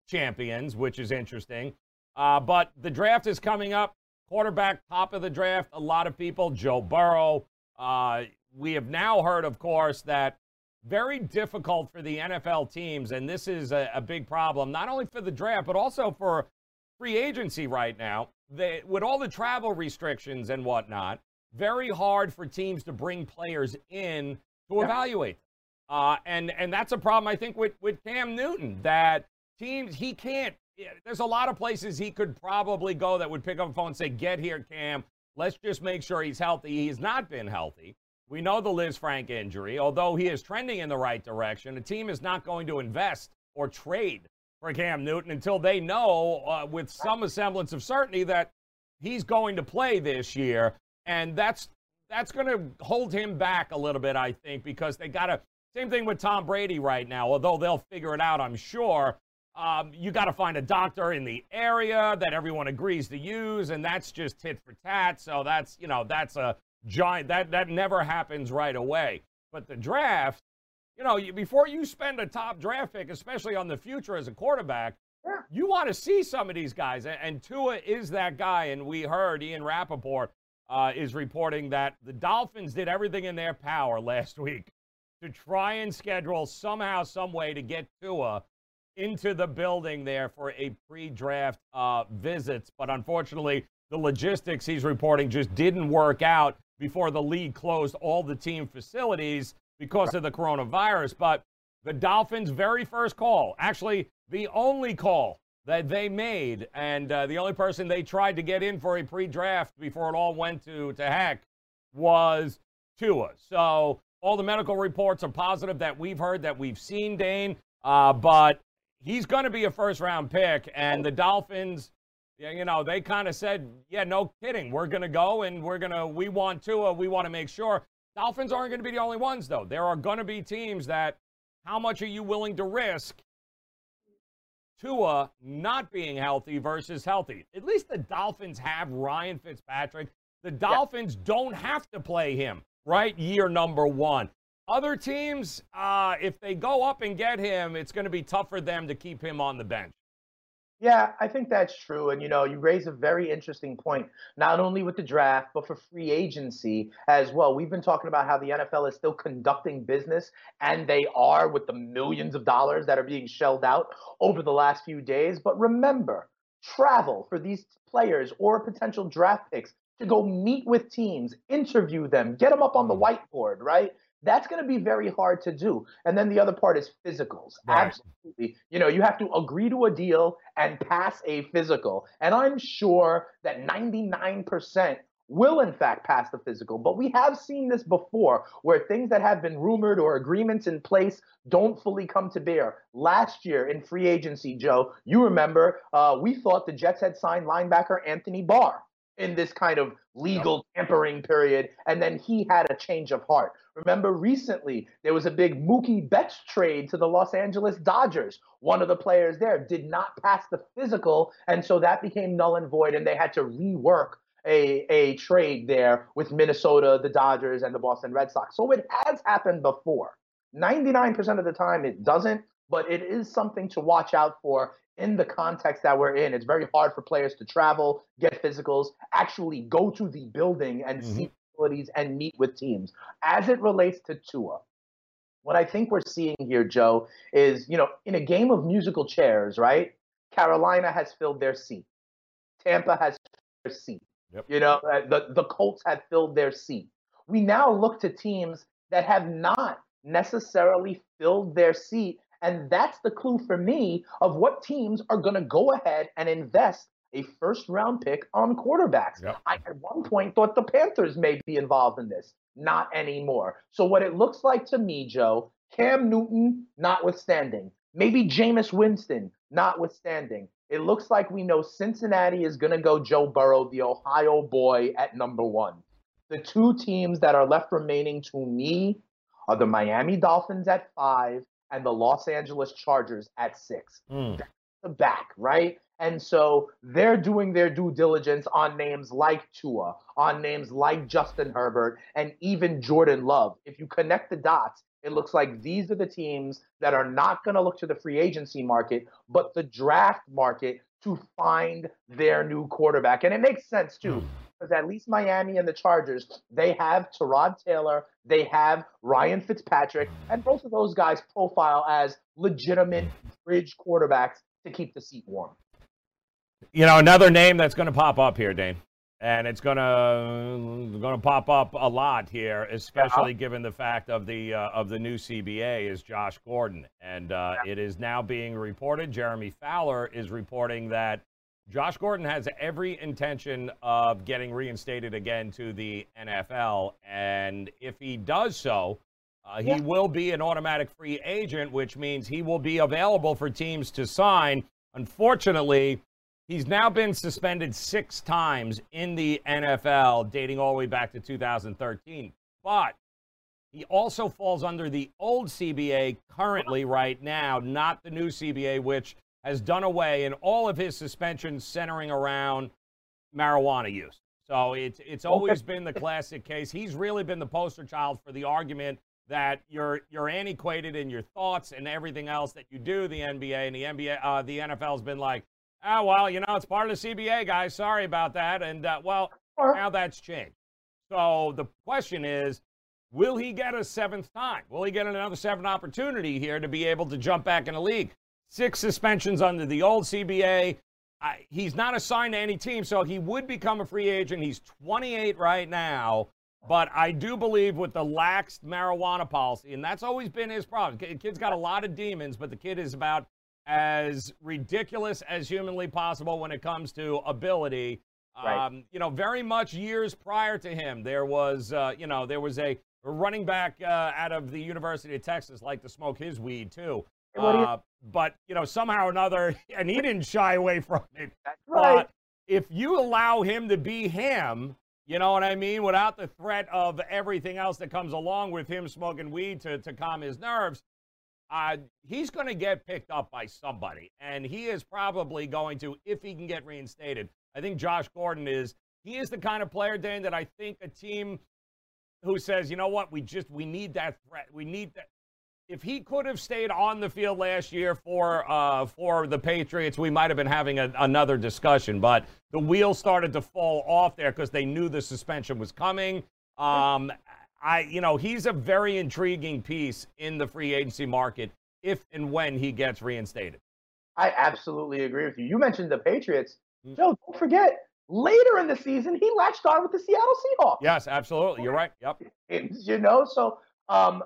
champions, which is interesting. Uh, but the draft is coming up. Quarterback, top of the draft. A lot of people, Joe Burrow. Uh, we have now heard, of course, that very difficult for the N F L teams, and this is a, a big problem, not only for the draft, but also for free agency right now. They, with all the travel restrictions and whatnot, very hard for teams to bring players in to evaluate. Uh, and, and that's a problem, I think, with, with Cam Newton, that teams, he can't. Yeah, there's a lot of places he could probably go that would pick up a phone and say, get here, Cam. Let's just make sure he's healthy. He's not been healthy. We know the Liz Frank injury. Although he is trending in the right direction, a team is not going to invest or trade for Cam Newton until they know uh, with some semblance of certainty that he's going to play this year. And that's that's going to hold him back a little bit, I think, because they got to – same thing with Tom Brady right now, although they'll figure it out, I'm sure. Um, you got to find a doctor in the area that everyone agrees to use, and that's just tit for tat. So that's, you know, that's a giant, that, that never happens right away. But the draft, you know, you, before you spend a top draft pick, especially on the future as a quarterback, yeah. you want to see some of these guys. And, and Tua is that guy. And we heard Ian Rappaport uh, is reporting that the Dolphins did everything in their power last week to try and schedule somehow, some way to get Tua into the building there for a pre-draft uh, visits. But unfortunately, the logistics he's reporting just didn't work out before the league closed all the team facilities because of the coronavirus. But the Dolphins' very first call, actually the only call that they made, and uh, the only person they tried to get in for a pre-draft before it all went to, to heck, was Tua. So all the medical reports are positive that we've heard, that we've seen, Dane, uh, but he's going to be a first-round pick, and the Dolphins, you know, they kind of said, yeah, no kidding. We're going to go, and we're going to – we want Tua. We want to make sure. Dolphins aren't going to be the only ones, though. There are going to be teams that – how much are you willing to risk Tua not being healthy versus healthy? At least the Dolphins have Ryan Fitzpatrick. The Dolphins yeah. don't have to play him, right, year number one. Other teams, uh, if they go up and get him, it's going to be tough for them to keep him on the bench. Yeah, I think that's true. And, you know, you raise a very interesting point, not only with the draft, but for free agency as well. We've been talking about how the N F L is still conducting business, and they are, with the millions of dollars that are being shelled out over the last few days. But remember, travel for these players or potential draft picks to go meet with teams, interview them, get them up on the whiteboard, right? That's going to be very hard to do. And then the other part is physicals. Right. Absolutely. You know, you have to agree to a deal and pass a physical. And I'm sure that ninety-nine percent will, in fact, pass the physical. But we have seen this before, where things that have been rumored or agreements in place don't fully come to bear. Last year in free agency, Joe, you remember, uh, we thought the Jets had signed linebacker Anthony Barr in this kind of legal tampering period, and then he had a change of heart. Remember, recently, there was a big Mookie Betts trade to the Los Angeles Dodgers. One of the players there did not pass the physical, and so that became null and void, and they had to rework a, a trade there with Minnesota, the Dodgers, and the Boston Red Sox. So it has happened before. ninety-nine percent of the time, it doesn't, but it is something to watch out for in the context that we're in. It's very hard for players to travel, get physicals, actually go to the building and mm-hmm. see facilities and meet with teams. As it relates to Tua, what I think we're seeing here, Joe, is, you know, in a game of musical chairs, right? Carolina has filled their seat. Tampa has filled their seat. Yep. You know, the, the Colts have filled their seat. We now look to teams that have not necessarily filled their seat. And that's the clue for me of what teams are going to go ahead and invest a first-round pick on quarterbacks. Yep. I, at one point, thought the Panthers may be involved in this. Not anymore. So what it looks like to me, Joe, Cam Newton notwithstanding, maybe Jameis Winston notwithstanding, it looks like we know Cincinnati is going to go Joe Burrow, the Ohio boy, at number one. The two teams that are left remaining to me are the Miami Dolphins at five and the Los Angeles Chargers at six. Mm. Back to back, right? And so they're doing their due diligence on names like Tua, on names like Justin Herbert, and even Jordan Love. If you connect the dots, it looks like these are the teams that are not going to look to the free agency market, but the draft market to find their new quarterback. And it makes sense, too. Because at least Miami and the Chargers, they have Tyrod Taylor, they have Ryan Fitzpatrick, and both of those guys profile as legitimate bridge quarterbacks to keep the seat warm. You know, another name that's going to pop up here, Dane, and it's going to going to pop up a lot here, especially yeah. given the fact of the uh, of the new C B A is Josh Gordon, and uh, yeah. it is now being reported. Jeremy Fowler is reporting that Josh Gordon has every intention of getting reinstated again to the N F L, and if he does so, uh, he yeah. will be an automatic free agent, which means he will be available for teams to sign. Unfortunately, he's now been suspended six times in the N F L, dating all the way back to two thousand thirteen, but he also falls under the old C B A currently right now, not the new C B A, which has done away in all of his suspensions centering around marijuana use. So it's, it's always been the classic case. He's really been the poster child for the argument that you're, you're antiquated in your thoughts and everything else that you do, the N B A. And the N B A, uh, the N F L's been like, oh, well, you know, it's part of the C B A, guys. Sorry about that. And, uh, well, now that's changed. So the question is, will he get a seventh time? Will he get another seventh opportunity here to be able to jump back in the league? Six suspensions under the old C B A. I, he's not assigned to any team, so he would become a free agent. He's twenty-eight right now, but I do believe with the lax marijuana policy, and that's always been his problem. The kid's got a lot of demons, but the kid is about as ridiculous as humanly possible when it comes to ability. Right. Um, you know, very much years prior to him, there was, uh, you know, there was a running back uh, out of the University of Texas liked to smoke his weed, too. Uh, but, you know, somehow or another, and he didn't shy away from it. That's right. But if you allow him to be him, you know what I mean, without the threat of everything else that comes along with him smoking weed to, to calm his nerves, uh, he's going to get picked up by somebody. And he is probably going to, if he can get reinstated. I think Josh Gordon is, he is the kind of player, Dane, that I think a team who says, you know what, we just, we need that threat. We need that. if he could have stayed on the field last year for uh, for the Patriots, we might have been having a, another discussion. But the wheels started to fall off there because they knew the suspension was coming. Um, I, you know, he's a very intriguing piece in the free agency market if and when he gets reinstated. I absolutely agree with you. You mentioned the Patriots. Mm-hmm. Joe, don't forget, later in the season, he latched on with the Seattle Seahawks. Yes, absolutely. You're right. Yep. You know, so um,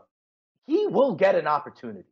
he will get an opportunity.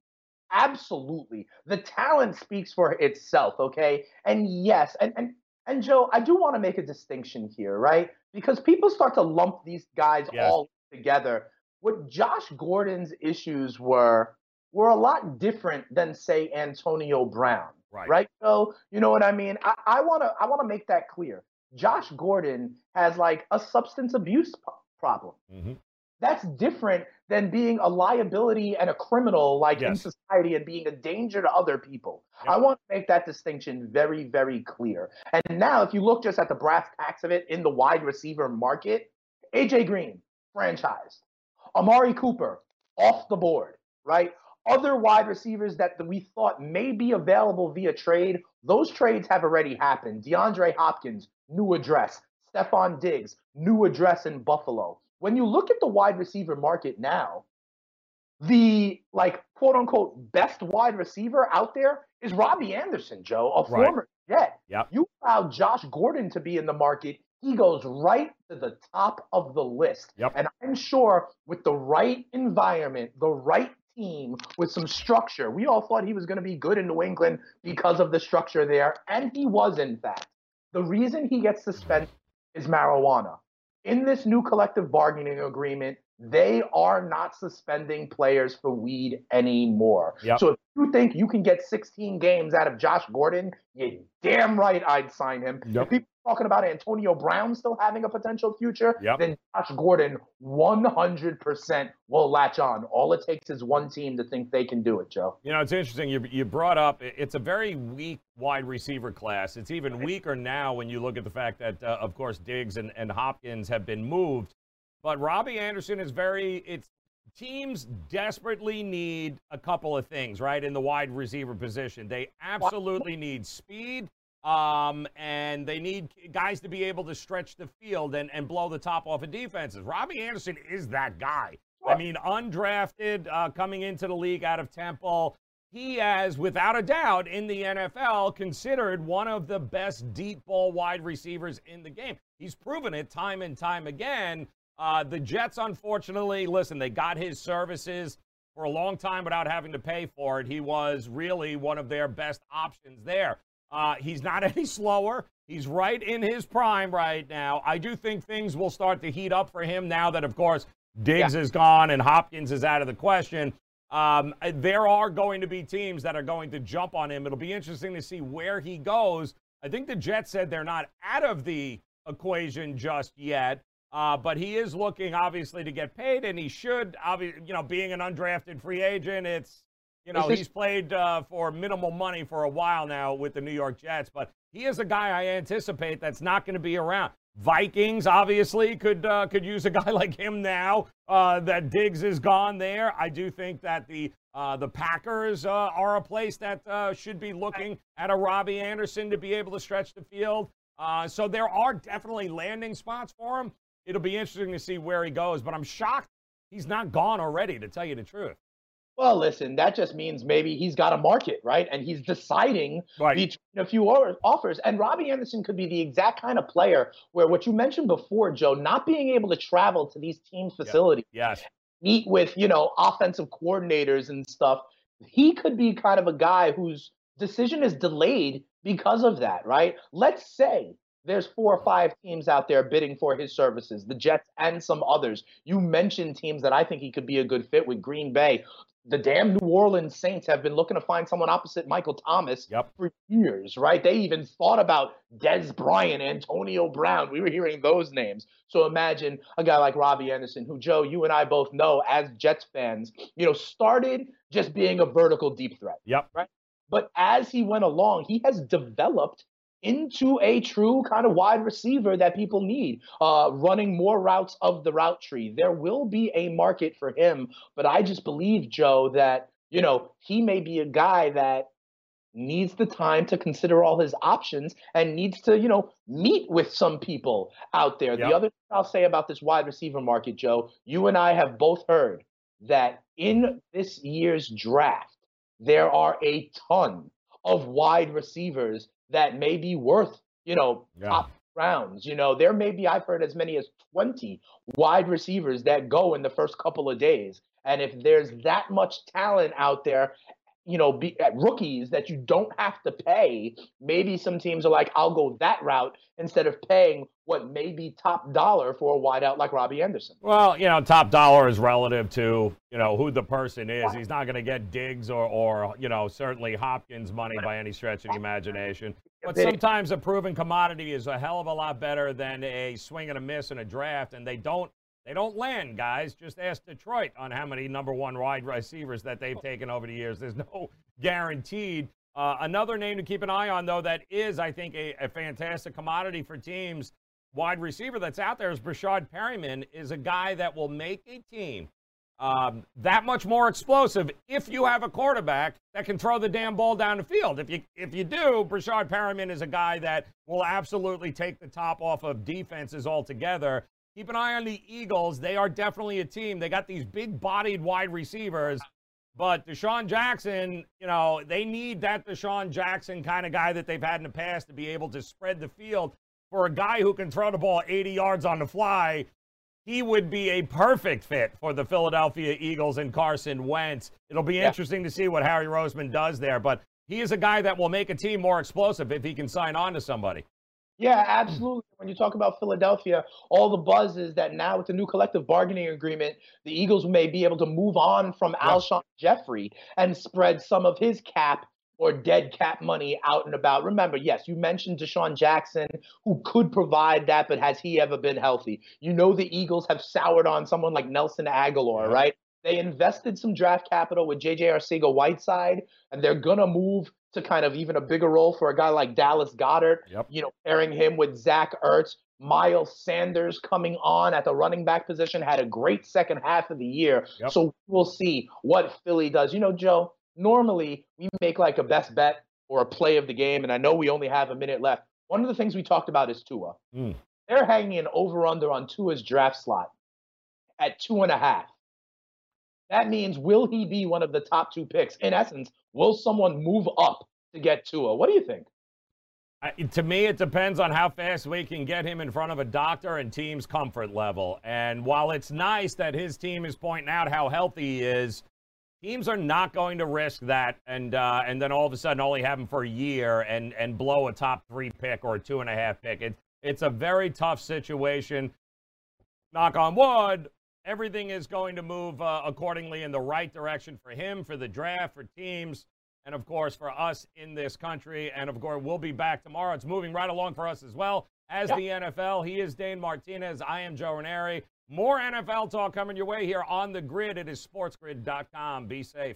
Absolutely. The talent speaks for itself, okay? And yes, and, and, and Joe, I do want to make a distinction here, right? Because people start to lump these guys yes. all together. What Josh Gordon's issues were were a lot different than, say, Antonio Brown, right? right? So, you know what I mean? I, I want to I wanna make that clear. Josh Gordon has, like, a substance abuse problem. Mm-hmm. That's different than being a liability and a criminal, like, yes. in society and being a danger to other people. Yep. I want to make that distinction very, very clear. And now, if you look just at the brass tacks of it in the wide receiver market, A J Green, franchised. Amari Cooper, off the board, right? Other wide receivers that we thought may be available via trade, those trades have already happened. DeAndre Hopkins, new address. Stephon Diggs, new address in Buffalo. When you look at the wide receiver market now, the, like, quote-unquote best wide receiver out there is Robbie Anderson, Joe, a right. former Jet. Yep. You allow Josh Gordon to be in the market, he goes right to the top of the list. Yep. And I'm sure with the right environment, the right team with some structure. We all thought he was going to be good in New England because of the structure there, and he was, in fact. The reason he gets suspended is marijuana. In this new collective bargaining agreement, they are not suspending players for weed anymore. Yep. So if you think you can get sixteen games out of Josh Gordon, you're damn right I'd sign him. Yep. If people are talking about Antonio Brown still having a potential future, yep. then Josh Gordon one hundred percent will latch on. All it takes is one team to think they can do it, Joe. You know, it's interesting. You, you brought up it's a very weak wide receiver class. It's even right. weaker now when you look at the fact that, uh, of course, Diggs and, and Hopkins have been moved. But Robbie Anderson is very – it's teams desperately need a couple of things, right, in the wide receiver position. They absolutely need speed, um, and they need guys to be able to stretch the field and, and blow the top off of defenses. Robbie Anderson is that guy. I mean, undrafted, uh, coming into the league out of Temple. He has, without a doubt, in the N F L, considered one of the best deep ball wide receivers in the game. He's proven it time and time again. Uh, the Jets, unfortunately, listen, they got his services for a long time without having to pay for it. He was really one of their best options there. Uh, he's not any slower. He's right in his prime right now. I do think things will start to heat up for him now that, of course, Diggs yeah. is gone and Hopkins is out of the question. Um, there are going to be teams that are going to jump on him. It'll be interesting to see where he goes. I think the Jets said they're not out of the equation just yet. Uh, but he is looking, obviously, to get paid, and he should. Obviously, you know, being an undrafted free agent, it's, you know, he's played uh, for minimal money for a while now with the New York Jets. But he is a guy I anticipate that's not going to be around. Vikings, obviously, could uh, could use a guy like him now uh, that Diggs is gone there. I do think that the uh, the Packers uh, are a place that uh, should be looking at a Robbie Anderson to be able to stretch the field. Uh, so there are definitely landing spots for him. It'll be interesting to see where he goes, but I'm shocked he's not gone already, to tell you the truth. Well, listen, that just means maybe he's got a market, right? And he's deciding right. between a few offers. And Robbie Anderson could be the exact kind of player where what you mentioned before, Joe, not being able to travel to these teams' facilities, yep. yes. meet with, you know, offensive coordinators and stuff, he could be kind of a guy whose decision is delayed because of that, right? Let's say there's four or five teams out there bidding for his services, the Jets and some others. You mentioned teams that I think he could be a good fit with. Green Bay. The damn New Orleans Saints have been looking to find someone opposite Michael Thomas yep. for years, right? They even thought about Dez Bryant, Antonio Brown. We were hearing those names. So imagine a guy like Robbie Anderson, who, Joe, you and I both know as Jets fans, you know, started just being a vertical deep threat. Yep. Right? But as he went along, he has developed into a true kind of wide receiver that people need, uh, running more routes of the route tree. There will be a market for him, but I just believe, Joe, that, you know, he may be a guy that needs the time to consider all his options and needs to, you know, meet with some people out there. Yep. The other thing I'll say about this wide receiver market, Joe, you and I have both heard that in this year's draft, there are a ton of wide receivers that may be worth, you know, yeah. top rounds. You know, there may be, I've heard as many as twenty wide receivers that go in the first couple of days. And if there's that much talent out there, you know, be, at rookies that you don't have to pay, maybe some teams are like, I'll go that route instead of paying what may be top dollar for a wideout like Robbie Anderson. Well, you know, top dollar is relative to, you know, who the person is. Wow. He's not going to get Diggs or, or, you know, certainly Hopkins money by any stretch of the imagination. But sometimes a proven commodity is a hell of a lot better than a swing and a miss in a draft, and they don't They don't land, guys. Just ask Detroit on how many number one wide receivers that they've taken over the years. There's no guaranteed. Uh, another name to keep an eye on, though, that is, I think, a, a fantastic commodity for teams, wide receiver that's out there is Brashad Perryman, is a guy that will make a team um, that much more explosive if you have a quarterback that can throw the damn ball down the field. If you, if you do, Brashad Perryman is a guy that will absolutely take the top off of defenses altogether. Keep an eye on the Eagles. They are definitely a team. They got these big-bodied wide receivers, but Deshaun Jackson, you know, they need that Deshaun Jackson kind of guy that they've had in the past to be able to spread the field. For a guy who can throw the ball eighty yards on the fly, he would be a perfect fit for the Philadelphia Eagles and Carson Wentz. It'll be yeah. interesting to see what Harry Roseman does there, but he is a guy that will make a team more explosive if he can sign on to somebody. Yeah, absolutely. When you talk about Philadelphia, all the buzz is that now with the new collective bargaining agreement, the Eagles may be able to move on from yeah. Alshon Jeffrey and spread some of his cap or dead cap money out and about. Remember, yes, you mentioned Deshaun Jackson, who could provide that, but has he ever been healthy? You know the Eagles have soured on someone like Nelson Aguilar, yeah. right? They invested some draft capital with J J. Arcega-Whiteside, and they're going to move to kind of even a bigger role for a guy like Dallas Goedert, yep. you know, pairing him with Zach Ertz. Miles Sanders coming on at the running back position had a great second half of the year. Yep. So we'll see what Philly does. You know, Joe, normally we make like a best bet or a play of the game, and I know we only have a minute left. One of the things we talked about is Tua. Mm. They're hanging an over-under on Tua's draft slot at two and a half. That means, will he be one of the top two picks? In essence, will someone move up to get Tua? What do you think? I, to me, it depends on how fast we can get him in front of a doctor and team's comfort level. And while it's nice that his team is pointing out how healthy he is, teams are not going to risk that and uh, and then all of a sudden only have him for a year and, and blow a top three pick or a two-and-a-half pick. It, it's a very tough situation. Knock on wood. Everything is going to move uh, accordingly in the right direction for him, for the draft, for teams, and, of course, for us in this country. And, of course, we'll be back tomorrow. It's moving right along for us as well as yeah. the N F L. He is Dane Martinez. I am Joe Ranieri. More N F L talk coming your way here on The Grid. It is sports grid dot com. Be safe.